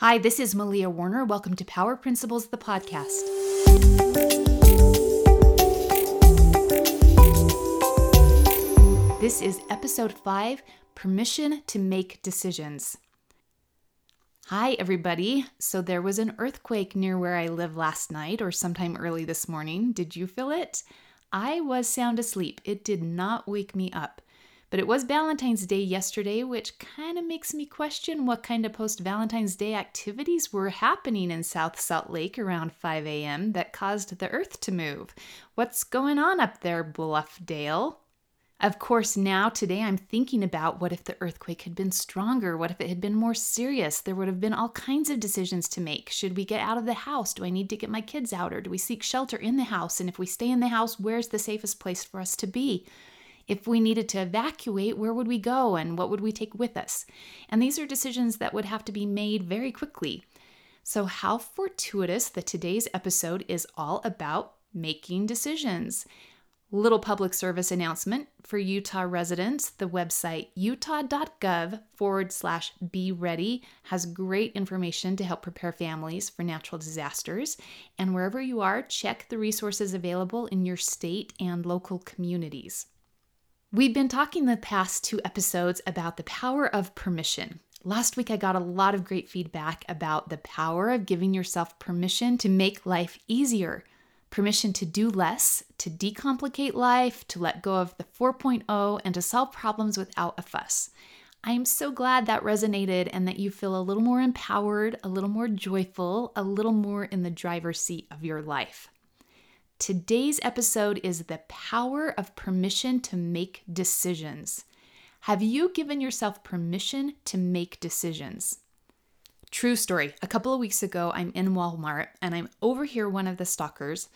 Hi, this is Malia Warner. Welcome to Power Principles, the podcast. This is episode 5, Permission to Make Decisions. Hi, everybody. So there was an earthquake near where I live last night or sometime early this morning. Did you feel it? I was sound asleep. It did not wake me up. But it was Valentine's Day yesterday, which kind of makes me question what kind of post-Valentine's Day activities were happening in South Salt Lake around 5 a.m. that caused the earth to move. What's going on up there, Bluffdale? Of course, now today I'm thinking about what if the earthquake had been stronger? What if it had been more serious? There would have been all kinds of decisions to make. Should we get out of the house? Do I need to get my kids out? Or do we seek shelter in the house? And if we stay in the house, where's the safest place for us to be? If we needed to evacuate, where would we go? And what would we take with us? And these are decisions that would have to be made very quickly. So how fortuitous that today's episode is all about making decisions. Little public service announcement for Utah residents. The website utah.gov/be-ready has great information to help prepare families for natural disasters. And wherever you are, check the resources available in your state and local communities. We've been talking the past 2 episodes about the power of permission. Last week, I got a lot of great feedback about the power of giving yourself permission to make life easier. Permission to do less, to decomplicate life, to let go of the 4.0, and to solve problems without a fuss. I am so glad that resonated and that you feel a little more empowered, a little more joyful, a little more in the driver's seat of your life. Today's episode is the power of permission to make decisions. Have you given yourself permission to make decisions? True story. A couple of weeks ago, I'm in Walmart and I'm over here one of the stalkers,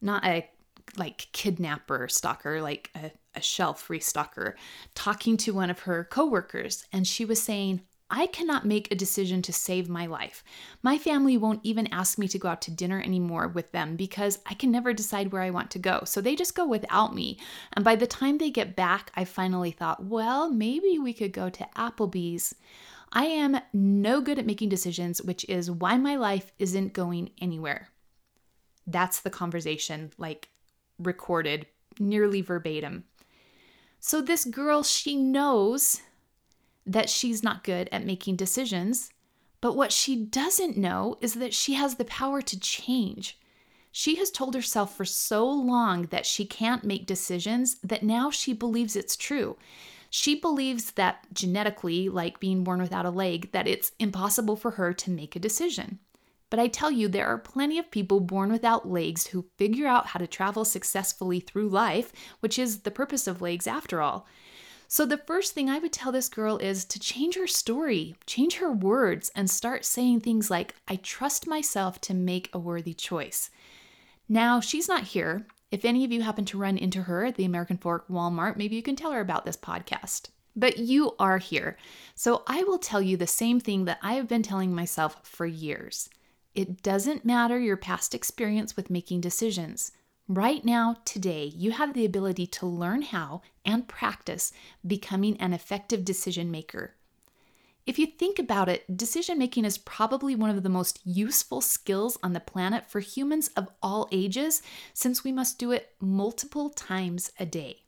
not a kidnapper stalker, like a shelf restalker, talking to one of her coworkers, and she was saying, I cannot make a decision to save my life. My family won't even ask me to go out to dinner anymore with them because I can never decide where I want to go. So they just go without me. And by the time they get back, I finally thought, well, maybe we could go to Applebee's. I am no good at making decisions, which is why my life isn't going anywhere. That's the conversation, recorded nearly verbatim. So this girl, she knows that she's not good at making decisions, but what she doesn't know is that she has the power to change. She has told herself for so long that she can't make decisions that now she believes it's true. She believes that genetically, like being born without a leg, that it's impossible for her to make a decision. But I tell you, there are plenty of people born without legs who figure out how to travel successfully through life, which is the purpose of legs after all. So the first thing I would tell this girl is to change her story, change her words, and start saying things like, I trust myself to make a worthy choice. Now, she's not here. If any of you happen to run into her at the American Fork Walmart, maybe you can tell her about this podcast. But you are here. So I will tell you the same thing that I have been telling myself for years. It doesn't matter your past experience with making decisions. Right now, today, you have the ability to learn how and practice becoming an effective decision maker. If you think about it, decision-making is probably one of the most useful skills on the planet for humans of all ages, since we must do it multiple times a day.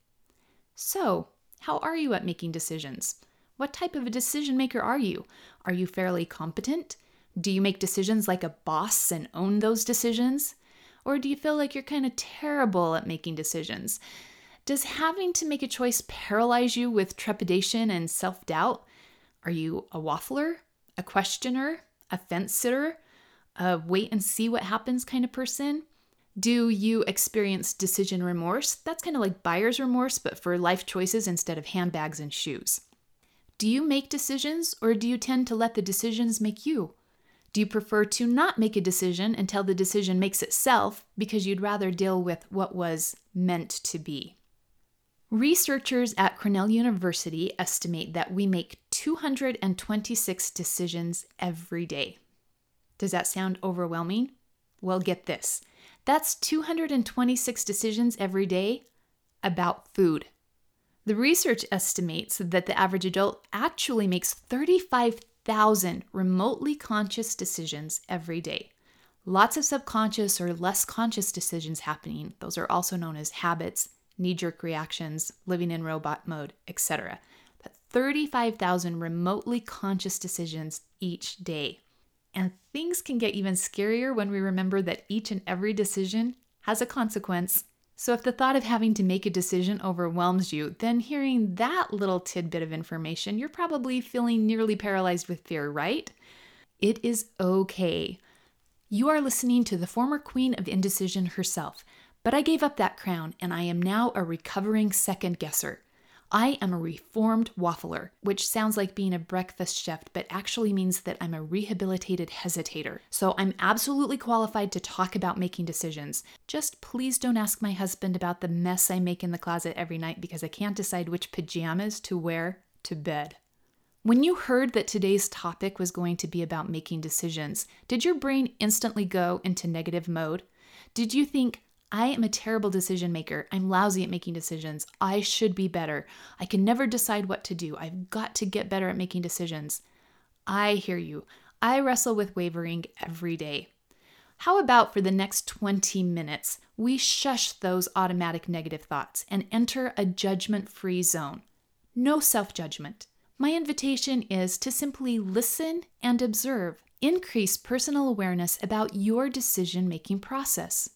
So, how are you at making decisions? What type of a decision maker are you? Are you fairly competent? Do you make decisions like a boss and own those decisions? Or do you feel like you're kind of terrible at making decisions? Does having to make a choice paralyze you with trepidation and self-doubt? Are you a waffler, a questioner, a fence sitter, a wait and see what happens kind of person? Do you experience decision remorse? That's kind of like buyer's remorse, but for life choices instead of handbags and shoes. Do you make decisions, or do you tend to let the decisions make you? Do you prefer to not make a decision until the decision makes itself because you'd rather deal with what was meant to be? Researchers at Cornell University estimate that we make 226 decisions every day. Does that sound overwhelming? Well, get this. That's 226 decisions every day about food. The research estimates that the average adult actually makes 35,000 1,000 remotely conscious decisions every day. Lots of subconscious or less conscious decisions happening. Those are also known as habits, knee-jerk reactions, living in robot mode, etc. But 35,000 remotely conscious decisions each day. And things can get even scarier when we remember that each and every decision has a consequence. So if the thought of having to make a decision overwhelms you, then hearing that little tidbit of information, you're probably feeling nearly paralyzed with fear, right? It is okay. You are listening to the former queen of indecision herself, but I gave up that crown and I am now a recovering second guesser. I am a reformed waffler, which sounds like being a breakfast chef, but actually means that I'm a rehabilitated hesitator. So I'm absolutely qualified to talk about making decisions. Just please don't ask my husband about the mess I make in the closet every night because I can't decide which pajamas to wear to bed. When you heard that today's topic was going to be about making decisions, did your brain instantly go into negative mode? Did you think, I am a terrible decision maker. I'm lousy at making decisions. I should be better. I can never decide what to do. I've got to get better at making decisions. I hear you. I wrestle with wavering every day. How about for the next 20 minutes, we shush those automatic negative thoughts and enter a judgment-free zone. No self-judgment. My invitation is to simply listen and observe. Increase personal awareness about your decision-making process.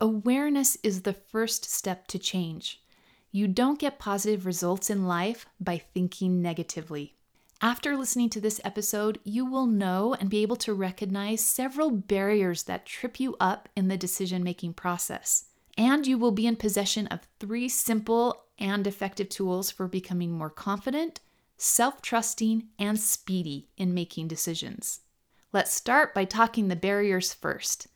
Awareness is the first step to change. You don't get positive results in life by thinking negatively. After listening to this episode, you will know and be able to recognize several barriers that trip you up in the decision-making process. And you will be in possession of 3 simple and effective tools for becoming more confident, self-trusting, and speedy in making decisions. Let's start by talking the barriers first.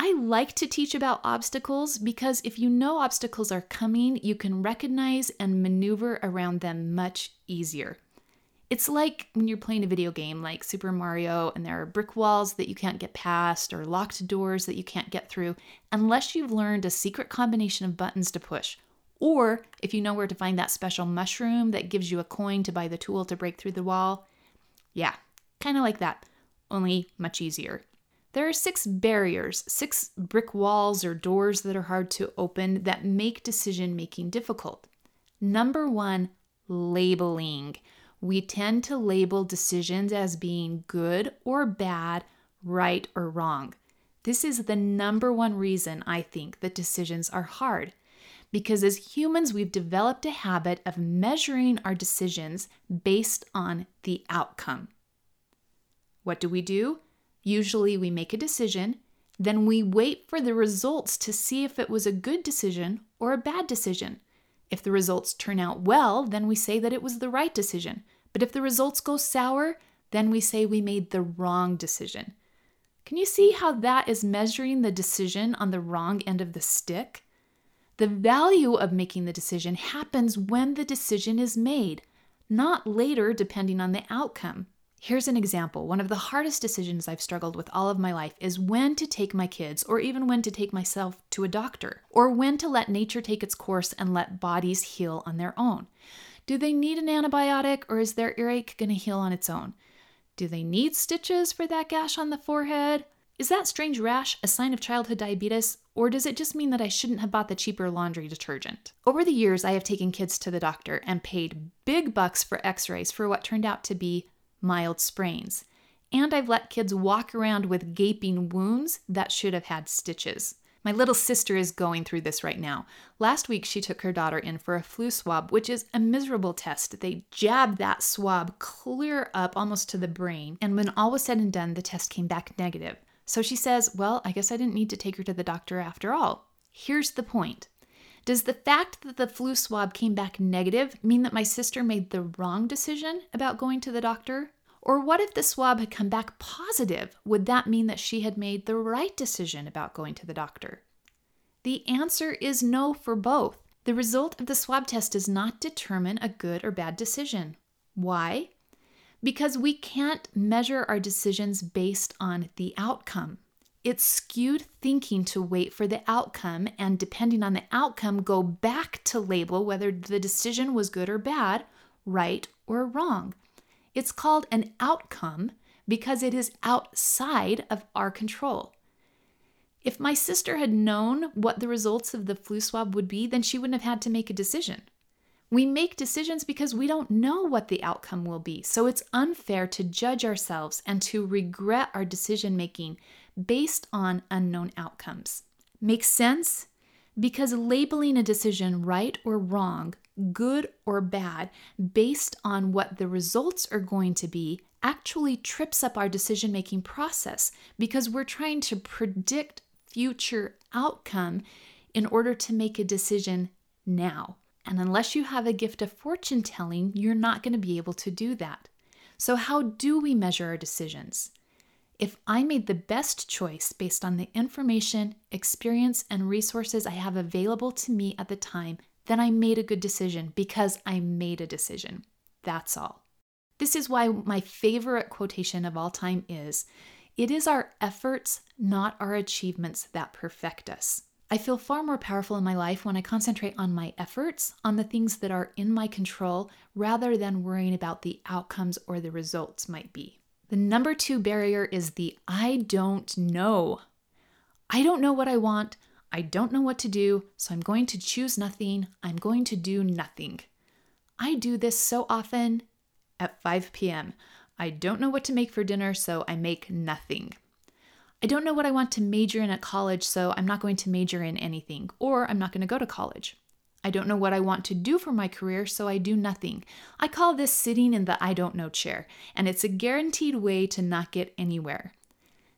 I like to teach about obstacles because if you know obstacles are coming, you can recognize and maneuver around them much easier. It's like when you're playing a video game like Super Mario and there are brick walls that you can't get past or locked doors that you can't get through unless you've learned a secret combination of buttons to push. Or if you know where to find that special mushroom that gives you a coin to buy the tool to break through the wall. Yeah, kind of like that, only much easier. There are 6 barriers, 6 brick walls or doors that are hard to open that make decision-making difficult. Number 1, labeling. We tend to label decisions as being good or bad, right or wrong. This is the number 1 reason I think that decisions are hard. Because as humans, we've developed a habit of measuring our decisions based on the outcome. What do? Usually we make a decision, then we wait for the results to see if it was a good decision or a bad decision. If the results turn out well, then we say that it was the right decision. But if the results go sour, then we say we made the wrong decision. Can you see how that is measuring the decision on the wrong end of the stick? The value of making the decision happens when the decision is made, not later depending on the outcome. Here's an example. One of the hardest decisions I've struggled with all of my life is when to take my kids or even when to take myself to a doctor or when to let nature take its course and let bodies heal on their own. Do they need an antibiotic or is their earache going to heal on its own? Do they need stitches for that gash on the forehead? Is that strange rash a sign of childhood diabetes or does it just mean that I shouldn't have bought the cheaper laundry detergent? Over the years, I have taken kids to the doctor and paid big bucks for x-rays for what turned out to be mild sprains, and I've let kids walk around with gaping wounds that should have had stitches. My little sister is going through this right now. Last week, she took her daughter in for a flu swab, which is a miserable test. They jab that swab clear up almost to the brain, and when all was said and done, the test came back negative. So she says, well, I guess I didn't need to take her to the doctor after all. Here's the point. Does the fact that the flu swab came back negative mean that my sister made the wrong decision about going to the doctor? Or what if the swab had come back positive? Would that mean that she had made the right decision about going to the doctor? The answer is no for both. The result of the swab test does not determine a good or bad decision. Why? Because we can't measure our decisions based on the outcome. It's skewed thinking to wait for the outcome and, depending on the outcome, go back to label whether the decision was good or bad, right or wrong. It's called an outcome because it is outside of our control. If my sister had known what the results of the flu swab would be, then she wouldn't have had to make a decision. We make decisions because we don't know what the outcome will be. So it's unfair to judge ourselves and to regret our decision-making based on unknown outcomes. Makes sense? Because labeling a decision right or wrong, good or bad, based on what the results are going to be actually trips up our decision-making process because we're trying to predict future outcome in order to make a decision now. And unless you have a gift of fortune telling, you're not going to be able to do that. So how do we measure our decisions? If I made the best choice based on the information, experience, and resources I have available to me at the time, then I made a good decision because I made a decision. That's all. This is why my favorite quotation of all time is, "It is our efforts, not our achievements, that perfect us." I feel far more powerful in my life when I concentrate on my efforts, on the things that are in my control, rather than worrying about the outcomes or the results might be. The number 2 barrier is the I don't know. I don't know what I want. I don't know what to do. So I'm going to choose nothing. I'm going to do nothing. I do this so often. At 5 p.m. I don't know what to make for dinner, so I make nothing. I don't know what I want to major in at college, so I'm not going to major in anything, or I'm not going to go to college. I don't know what I want to do for my career, so I do nothing. I call this sitting in the I don't know chair, and it's a guaranteed way to not get anywhere.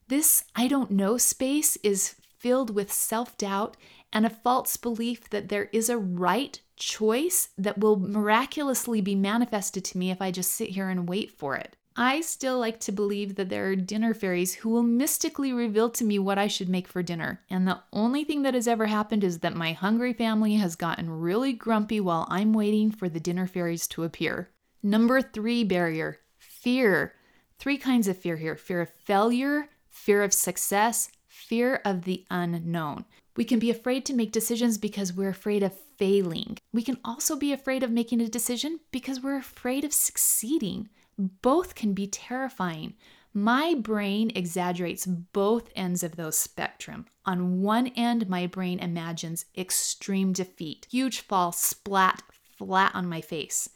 This I don't know space is filled with self-doubt and a false belief that there is a right choice that will miraculously be manifested to me if I just sit here and wait for it. I still like to believe that there are dinner fairies who will mystically reveal to me what I should make for dinner, and the only thing that has ever happened is that my hungry family has gotten really grumpy while I'm waiting for the dinner fairies to appear. Number 3 barrier, fear. 3 kinds of fear here: fear of failure, fear of success, fear of the unknown. We can be afraid to make decisions because we're afraid of failing. We can also be afraid of making a decision because we're afraid of succeeding. Both can be terrifying. My brain exaggerates both ends of those spectrum. On one end, my brain imagines extreme defeat, huge fall, splat, flat on my face.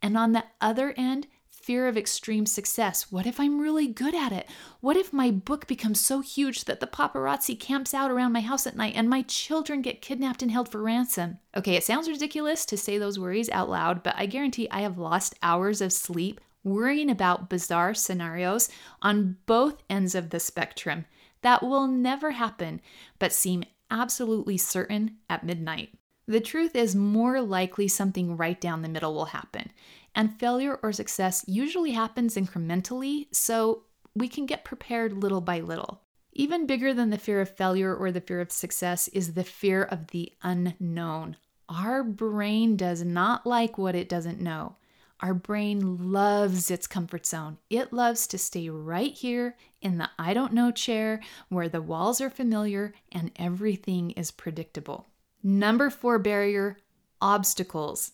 And on the other end, fear of extreme success. What if I'm really good at it? What if my book becomes so huge that the paparazzi camps out around my house at night and my children get kidnapped and held for ransom? Okay, it sounds ridiculous to say those worries out loud, but I guarantee I have lost hours of sleep worrying about bizarre scenarios on both ends of the spectrum that will never happen, but seem absolutely certain at midnight. The truth is more likely something right down the middle will happen. And failure or success usually happens incrementally, so we can get prepared little by little. Even bigger than the fear of failure or the fear of success is the fear of the unknown. Our brain does not like what it doesn't know. Our brain loves its comfort zone. It loves to stay right here in the I don't know chair where the walls are familiar and everything is predictable. Number 4 barrier, obstacles.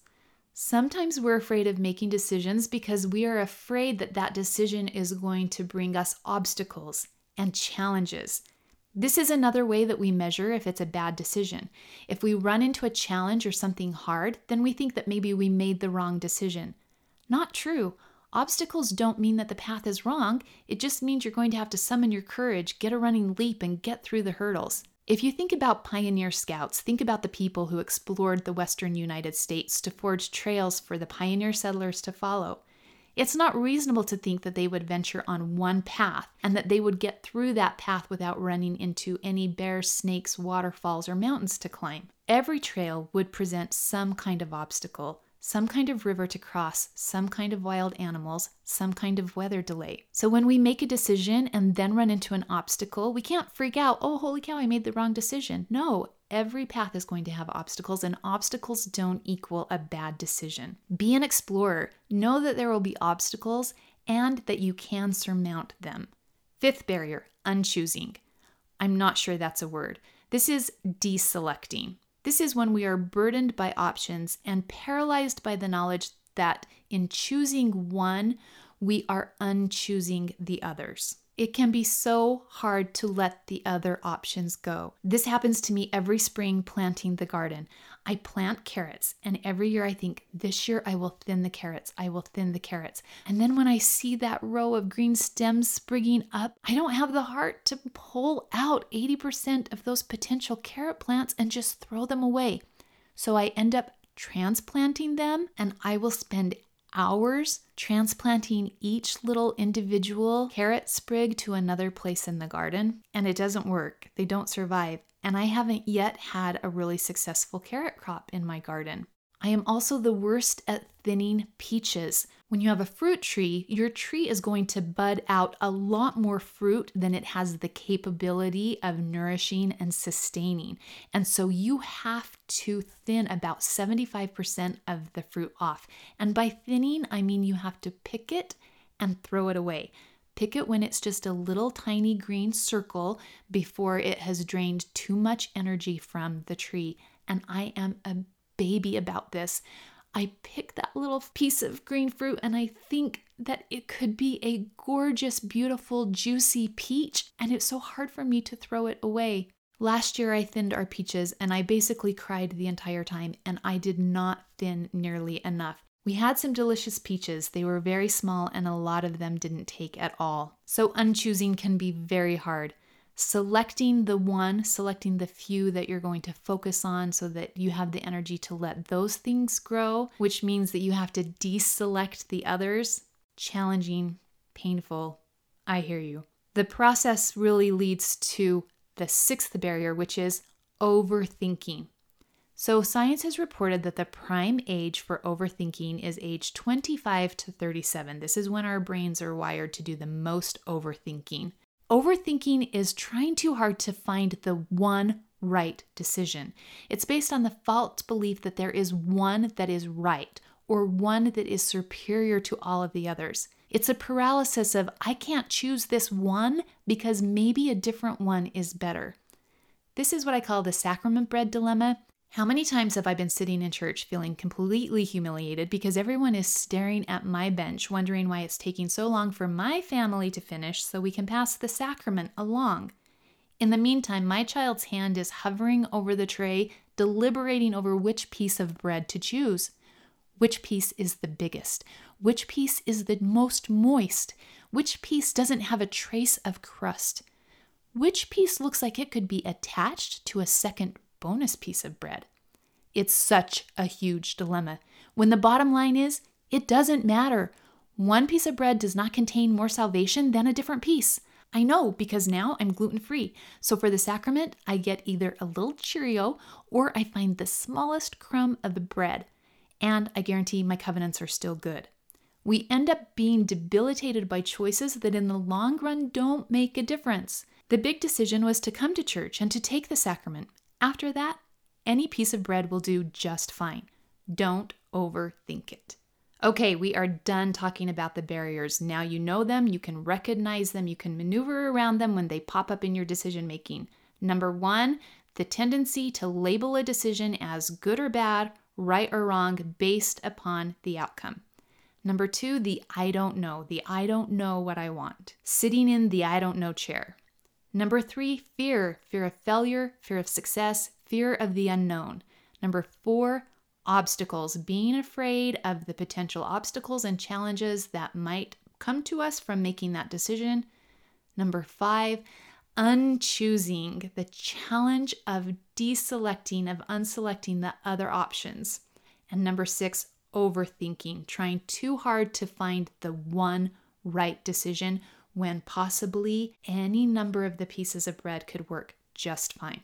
Sometimes we're afraid of making decisions because we are afraid that that decision is going to bring us obstacles and challenges. This is another way that we measure if it's a bad decision. If we run into a challenge or something hard, then we think that maybe we made the wrong decision. Not true. Obstacles don't mean that the path is wrong. It just means you're going to have to summon your courage, get a running leap, and get through the hurdles. If you think about pioneer scouts, think about the people who explored the western United States to forge trails for the pioneer settlers to follow. It's not reasonable to think that they would venture on one path and that they would get through that path without running into any bears, snakes, waterfalls, or mountains to climb. Every trail would present some kind of obstacle, some kind of river to cross, some kind of wild animals, some kind of weather delay. So when we make a decision and then run into an obstacle, we can't freak out, oh, holy cow, I made the wrong decision. No, every path is going to have obstacles, and obstacles don't equal a bad decision. Be an explorer. Know that there will be obstacles and that you can surmount them. 5th barrier, unchoosing. I'm not sure that's a word. This is deselecting. This is when we are burdened by options and paralyzed by the knowledge that in choosing one, we are unchoosing the others. It can be so hard to let the other options go. This happens to me every spring planting the garden. I plant carrots, and every year I think, this year I will thin the carrots. I will thin the carrots. And then when I see that row of green stems sprigging up, I don't have the heart to pull out 80% of those potential carrot plants and just throw them away. So I end up transplanting them, and I will spend hours transplanting each little individual carrot sprig to another place in the garden, and it doesn't work. They don't survive, and I haven't yet had a really successful carrot crop in my garden. I am also the worst at thinning peaches. When you have a fruit tree, your tree is going to bud out a lot more fruit than it has the capability of nourishing and sustaining. And so you have to thin about 75% of the fruit off. And by thinning, I mean you have to pick it and throw it away. Pick it when it's just a little tiny green circle before it has drained too much energy from the tree. And I am a baby about this. I pick that little piece of green fruit and I think that it could be a gorgeous, beautiful, juicy peach, and it's so hard for me to throw it away. Last year I thinned our peaches and I basically cried the entire time, and I did not thin nearly enough. We had some delicious peaches. They were very small and a lot of them didn't take at all. So unchoosing can be very hard. Selecting the few that you're going to focus on so that you have the energy to let those things grow, which means that you have to deselect the others. Challenging, painful. I hear you. The process really leads to the sixth barrier, which is overthinking. So science has reported that the prime age for overthinking is age 25 to 37. This is when our brains are wired to do the most overthinking. Overthinking is trying too hard to find the one right decision. It's based on the false belief that there is one that is right or one that is superior to all of the others. It's a paralysis of, I can't choose this one because maybe a different one is better. This is what I call the sacrament bread dilemma. How many times have I been sitting in church feeling completely humiliated because everyone is staring at my bench, wondering why it's taking so long for my family to finish so we can pass the sacrament along? In the meantime, my child's hand is hovering over the tray, deliberating over which piece of bread to choose. Which piece is the biggest? Which piece is the most moist? Which piece doesn't have a trace of crust? Which piece looks like it could be attached to a second bonus piece of bread? It's such a huge dilemma, when the bottom line is, it doesn't matter. One piece of bread does not contain more salvation than a different piece. I know, because now I'm gluten-free. So for the sacrament, I get either a little Cheerio or I find the smallest crumb of the bread. And I guarantee my covenants are still good. We end up being debilitated by choices that in the long run don't make a difference. The big decision was to come to church and to take the sacrament. After that, any piece of bread will do just fine. Don't overthink it. Okay, we are done talking about the barriers. Now you know them, you can recognize them, you can maneuver around them when they pop up in your decision-making. Number one, the tendency to label a decision as good or bad, right or wrong, based upon the outcome. Number two, the I don't know what I want. Sitting in the I don't know chair. Number three, fear of failure, fear of success, fear of the unknown. Number four, obstacles, being afraid of the potential obstacles and challenges that might come to us from making that decision. Number five, unchoosing, the challenge of unselecting the other options. And number six, overthinking, trying too hard to find the one right decision when possibly any number of the pieces of bread could work just fine.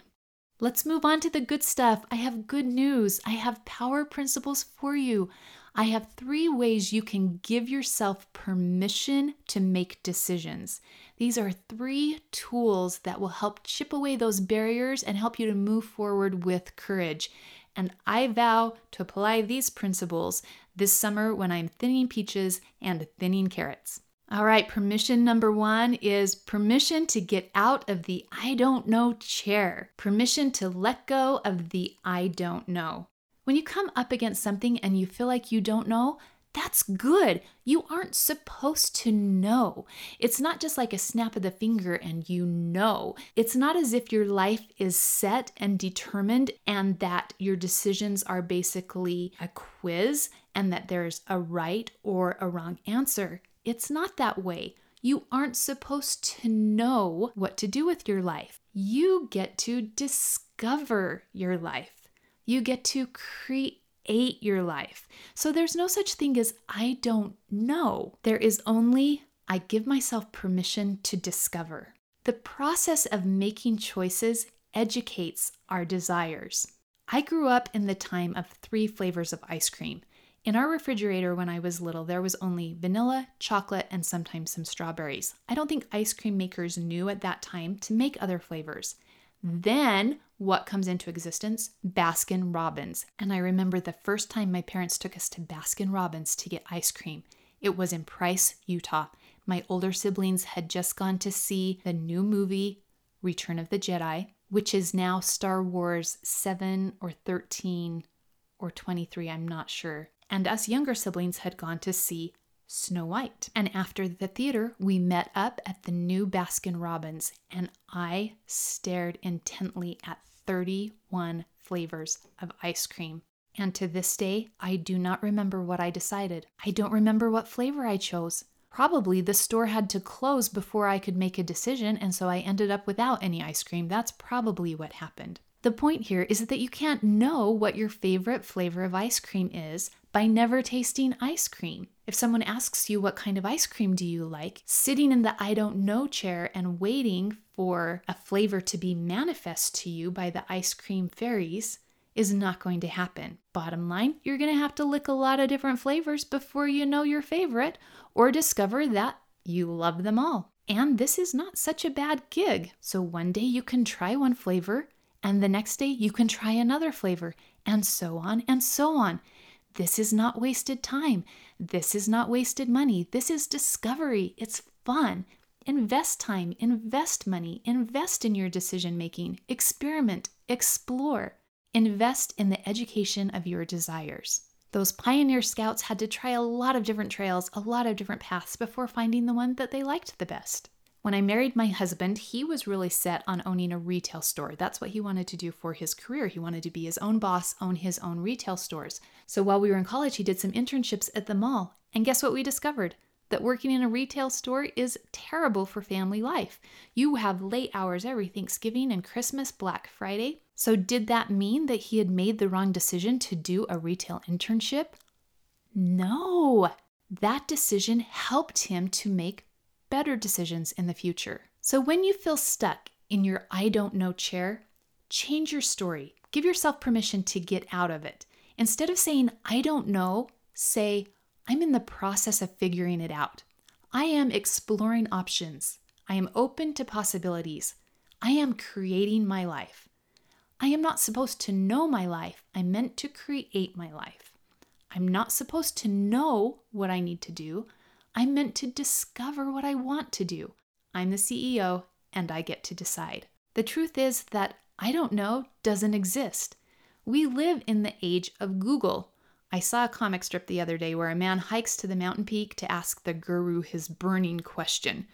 Let's move on to the good stuff. I have good news. I have power principles for you. I have 3 ways you can give yourself permission to make decisions. These are 3 tools that will help chip away those barriers and help you to move forward with courage. And I vow to apply these principles this summer when I'm thinning peaches and thinning carrots. All right, permission number 1 is permission to get out of the I don't know chair. Permission to let go of the I don't know. When you come up against something and you feel like you don't know, That's good. You aren't supposed to know. It's not just like a snap of the finger and you know. It's not as if your life is set and determined and that your decisions are basically a quiz and that there's a right or a wrong answer. It's not that way. You aren't supposed to know what to do with your life. You get to discover your life. You get to create your life. So there's no such thing as I don't know. There is only I give myself permission to discover. The process of making choices educates our desires. I grew up in the time of 3 flavors of ice cream. In our refrigerator when I was little, there was only vanilla, chocolate, and sometimes some strawberries. I don't think ice cream makers knew at that time to make other flavors. Then what comes into existence? Baskin Robbins. And I remember the first time my parents took us to Baskin Robbins to get ice cream. It was in Price, Utah. My older siblings had just gone to see the new movie, Return of the Jedi, which is now Star Wars 7 or 13 or 23, I'm not sure. And us younger siblings had gone to see Snow White. And after the theater, we met up at the new Baskin Robbins, and I stared intently at 31 flavors of ice cream. And to this day, I do not remember what I decided. I don't remember what flavor I chose. Probably the store had to close before I could make a decision, and so I ended up without any ice cream. That's probably what happened. The point here is that you can't know what your favorite flavor of ice cream is by never tasting ice cream. If someone asks you what kind of ice cream do you like, sitting in the I don't know chair and waiting for a flavor to be manifest to you by the ice cream fairies is not going to happen. Bottom line, you're going to have to lick a lot of different flavors before you know your favorite or discover that you love them all. And this is not such a bad gig. So one day you can try one flavor, and the next day you can try another flavor, and so on and so on. This is not wasted time. This is not wasted money. This is discovery. It's fun. Invest time, invest money, invest in your decision making, experiment, explore, invest in the education of your desires. Those pioneer scouts had to try a lot of different trails, a lot of different paths before finding the one that they liked the best. When I married my husband, he was really set on owning a retail store. That's what he wanted to do for his career. He wanted to be his own boss, own his own retail stores. So while we were in college, he did some internships at the mall. And guess what we discovered? That working in a retail store is terrible for family life. You have late hours every Thanksgiving and Christmas, Black Friday. So did that mean that he had made the wrong decision to do a retail internship? No. That decision helped him to make better decisions in the future. So when you feel stuck in your I don't know chair, change your story. Give yourself permission to get out of it. Instead of saying, I don't know, say, I'm in the process of figuring it out. I am exploring options. I am open to possibilities. I am creating my life. I am not supposed to know my life. I'm meant to create my life. I'm not supposed to know what I need to do. I'm meant to discover what I want to do. I'm the CEO and I get to decide. The truth is that I don't know doesn't exist. We live in the age of Google. I saw a comic strip the other day where a man hikes to the mountain peak to ask the guru his burning question.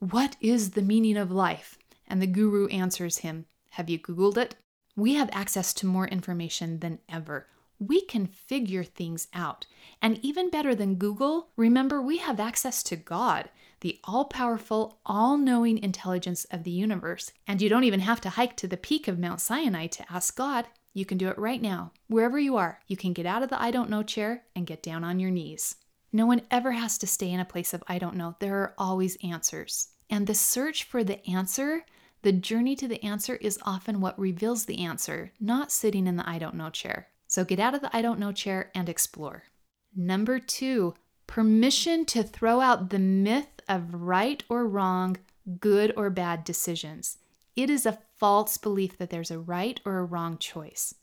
What is the meaning of life? And the guru answers him, have you Googled it? We have access to more information than ever. We can figure things out. And even better than Google, remember we have access to God, the all-powerful, all-knowing intelligence of the universe. And you don't even have to hike to the peak of Mount Sinai to ask God. You can do it right now. Wherever you are, you can get out of the I don't know chair and get down on your knees. No one ever has to stay in a place of I don't know. There are always answers. And the search for the answer, the journey to the answer is often what reveals the answer, not sitting in the I don't know chair. So get out of the I don't know chair and explore. Number 2, permission to throw out the myth of right or wrong, good or bad decisions. It is a false belief that there's a right or a wrong choice.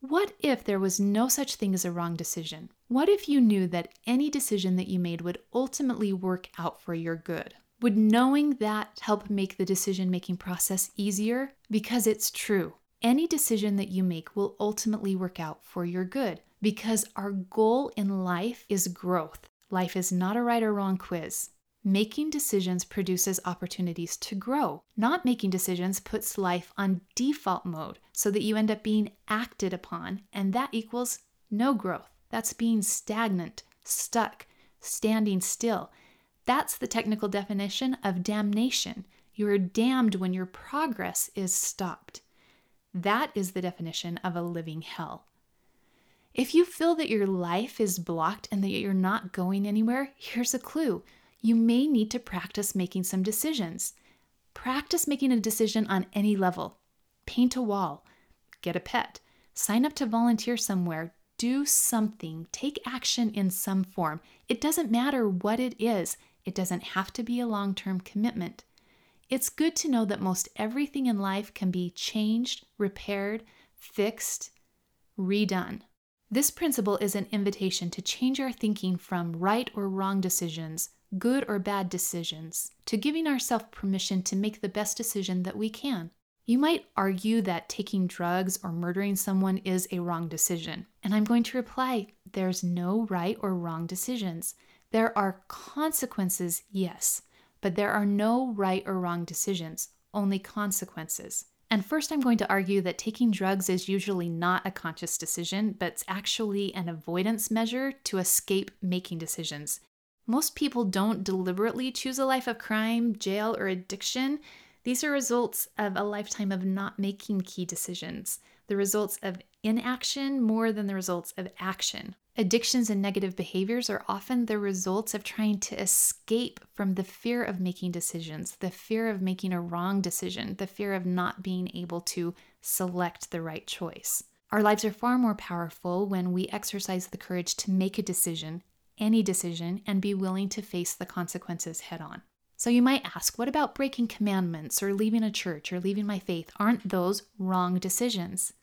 What if there was no such thing as a wrong decision? What if you knew that any decision that you made would ultimately work out for your good? Would knowing that help make the decision-making process easier? Because it's true. Any decision that you make will ultimately work out for your good. because our goal in life is growth. Life is not a right or wrong quiz. Making decisions produces opportunities to grow. Not making decisions puts life on default mode so that you end up being acted upon, and that equals no growth. That's being stagnant, stuck, standing still. That's the technical definition of damnation. You're damned when your progress is stopped. That is the definition of a living hell. If you feel that your life is blocked and that you're not going anywhere, here's a clue. You may need to practice making some decisions. Practice making a decision on any level. Paint a wall, get a pet, sign up to volunteer somewhere, do something, take action in some form. It doesn't matter what it is. It doesn't have to be a long-term commitment. It's good to know that most everything in life can be changed, repaired, fixed, redone. This principle is an invitation to change our thinking from right or wrong decisions, good or bad decisions, to giving ourselves permission to make the best decision that we can. You might argue that taking drugs or murdering someone is a wrong decision. And I'm going to reply, there's no right or wrong decisions. There are consequences, yes, but there are no right or wrong decisions, only consequences. And first, I'm going to argue that taking drugs is usually not a conscious decision, but it's actually an avoidance measure to escape making decisions. Most people don't deliberately choose a life of crime, jail, or addiction. These are results of a lifetime of not making key decisions, the results of inaction more than the results of action. Addictions and negative behaviors are often the results of trying to escape from the fear of making decisions, the fear of making a wrong decision, the fear of not being able to select the right choice. Our lives are far more powerful when we exercise the courage to make a decision, any decision, and be willing to face the consequences head on. So you might ask, what about breaking commandments or leaving a church or leaving my faith? Aren't those wrong decisions?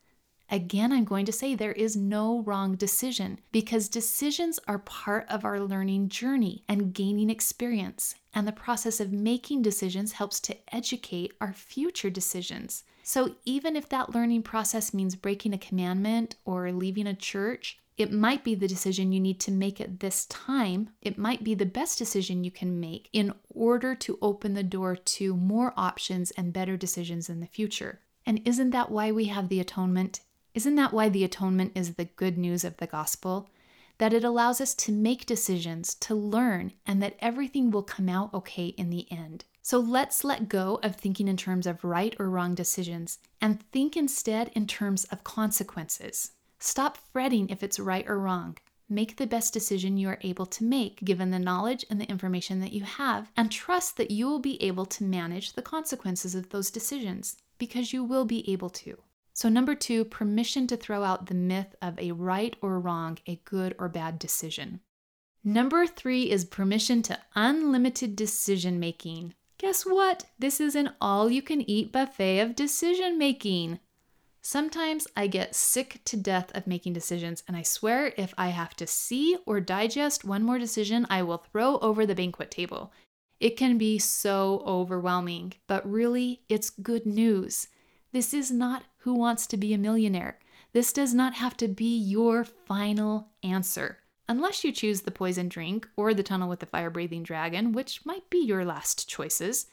Again, I'm going to say there is no wrong decision because decisions are part of our learning journey and gaining experience, and the process of making decisions helps to educate our future decisions. So even if that learning process means breaking a commandment or leaving a church, it might be the decision you need to make at this time. It might be the best decision you can make in order to open the door to more options and better decisions in the future. And isn't that why we have the atonement? Isn't that why the atonement is the good news of the gospel? That it allows us to make decisions, to learn, and that everything will come out okay in the end. So let's let go of thinking in terms of right or wrong decisions and think instead in terms of consequences. Stop fretting if it's right or wrong. Make the best decision you are able to make, given the knowledge and the information that you have, and trust that you will be able to manage the consequences of those decisions, because you will be able to. So number 2, permission to throw out the myth of a right or wrong, a good or bad decision. Number 3 is permission to unlimited decision making. Guess what? This is an all-you-can-eat buffet of decision making. Sometimes I get sick to death of making decisions, and I swear if I have to see or digest one more decision, I will throw over the banquet table. It can be so overwhelming, but really, it's good news. This is not Who Wants to Be a Millionaire. This does not have to be your final answer, unless you choose the poison drink or the tunnel with the fire-breathing dragon, which might be your last choices.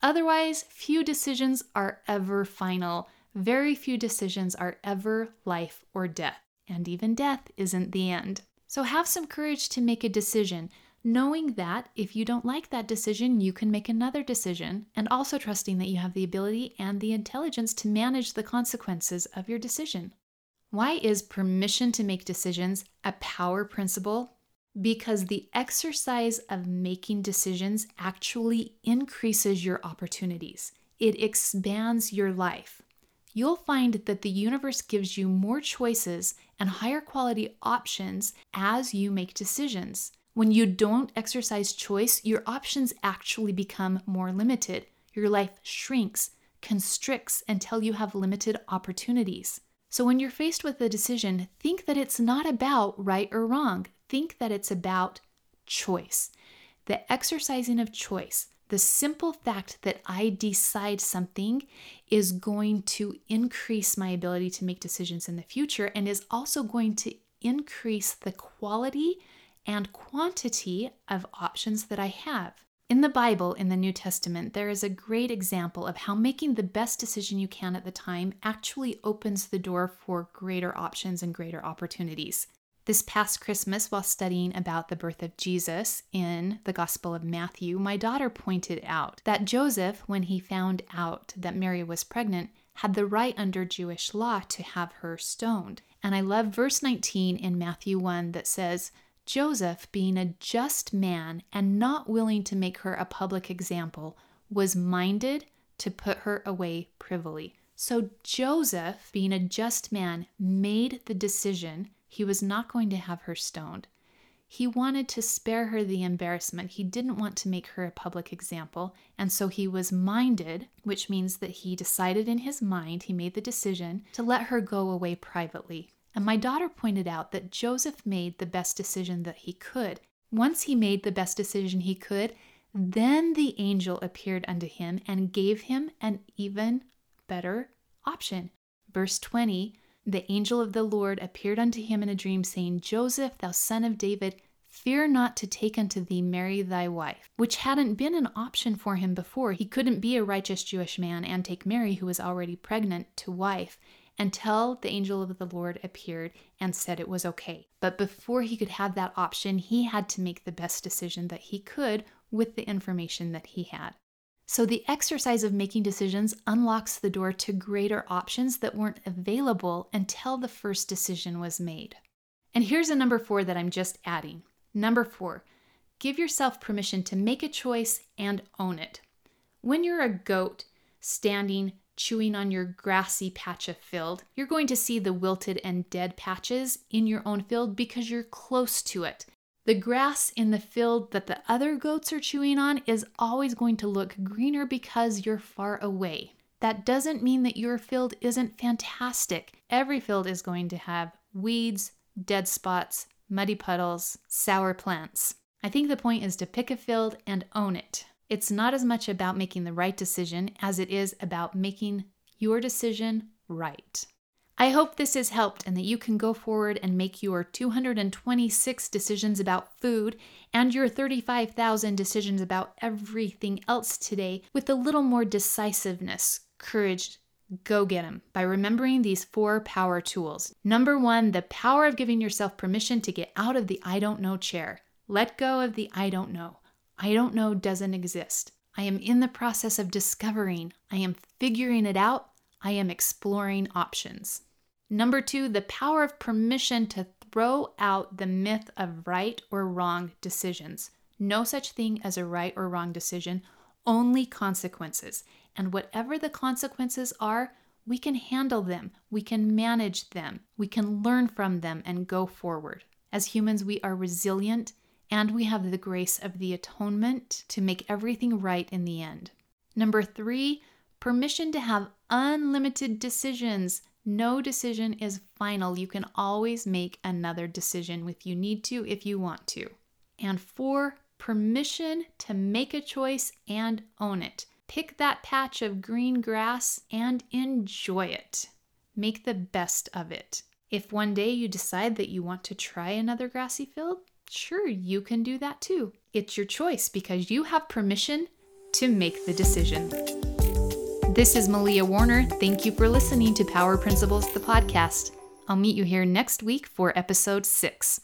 Otherwise, few decisions are ever final. Very few decisions are ever life or death, and even death isn't the end. So have some courage to make a decision, knowing that if you don't like that decision, you can make another decision, and also trusting that you have the ability and the intelligence to manage the consequences of your decision. Why is permission to make decisions a power principle? Because the exercise of making decisions actually increases your opportunities. It expands your life. You'll find that the universe gives you more choices and higher quality options as you make decisions. When you don't exercise choice, your options actually become more limited. Your life shrinks, constricts until you have limited opportunities. So when you're faced with a decision, think that it's not about right or wrong. Think that it's about choice. The exercising of choice. The simple fact that I decide something is going to increase my ability to make decisions in the future and is also going to increase the quality and quantity of options that I have. In the Bible, in the New Testament, there is a great example of how making the best decision you can at the time actually opens the door for greater options and greater opportunities. This past Christmas, while studying about the birth of Jesus in the Gospel of Matthew, my daughter pointed out that Joseph, when he found out that Mary was pregnant, had the right under Jewish law to have her stoned. And I love verse 19 in Matthew 1 that says, Joseph, being a just man and not willing to make her a public example, was minded to put her away privily. So Joseph, being a just man, made the decision he was not going to have her stoned. He wanted to spare her the embarrassment. He didn't want to make her a public example, and so he was minded, which means that he decided in his mind, he made the decision to let her go away privately. And my daughter pointed out that Joseph made the best decision that he could. Once he made the best decision he could, then the angel appeared unto him and gave him an even better option. Verse 20, the angel of the Lord appeared unto him in a dream, saying, Joseph, thou son of David, fear not to take unto thee Mary thy wife, which hadn't been an option for him before. He couldn't be a righteous Jewish man and take Mary, who was already pregnant, to wife, until the angel of the Lord appeared and said it was okay. But before he could have that option, he had to make the best decision that he could with the information that he had. So the exercise of making decisions unlocks the door to greater options that weren't available until the first decision was made. And here's a number 4 that I'm just adding. Number 4, give yourself permission to make a choice and own it. When you're a goat standing chewing on your grassy patch of field, you're going to see the wilted and dead patches in your own field because you're close to it. The grass in the field that the other goats are chewing on is always going to look greener because you're far away. That doesn't mean that your field isn't fantastic. Every field is going to have weeds, dead spots, muddy puddles, sour plants. I think the point is to pick a field and own it. It's not as much about making the right decision as it is about making your decision right. I hope this has helped and that you can go forward and make your 226 decisions about food and your 35,000 decisions about everything else today with a little more decisiveness, courage, go get them by remembering these 4 power tools. Number 1, the power of giving yourself permission to get out of the I don't know chair. Let go of the I don't know. I don't know doesn't exist. I am in the process of discovering. I am figuring it out. I am exploring options. Number 2, the power of permission to throw out the myth of right or wrong decisions. No such thing as a right or wrong decision, only consequences. And whatever the consequences are, we can handle them. We can manage them. We can learn from them and go forward. As humans, we are resilient, and we have the grace of the atonement to make everything right in the end. Number 3, permission to have unlimited decisions. No decision is final. You can always make another decision if you need to, if you want to. And 4, permission to make a choice and own it. Pick that patch of green grass and enjoy it. Make the best of it. If one day you decide that you want to try another grassy field, sure, you can do that too. It's your choice because you have permission to make the decision. This is Malia Warner. Thank you for listening to Power Principles, the podcast. I'll meet you here next week for episode 6.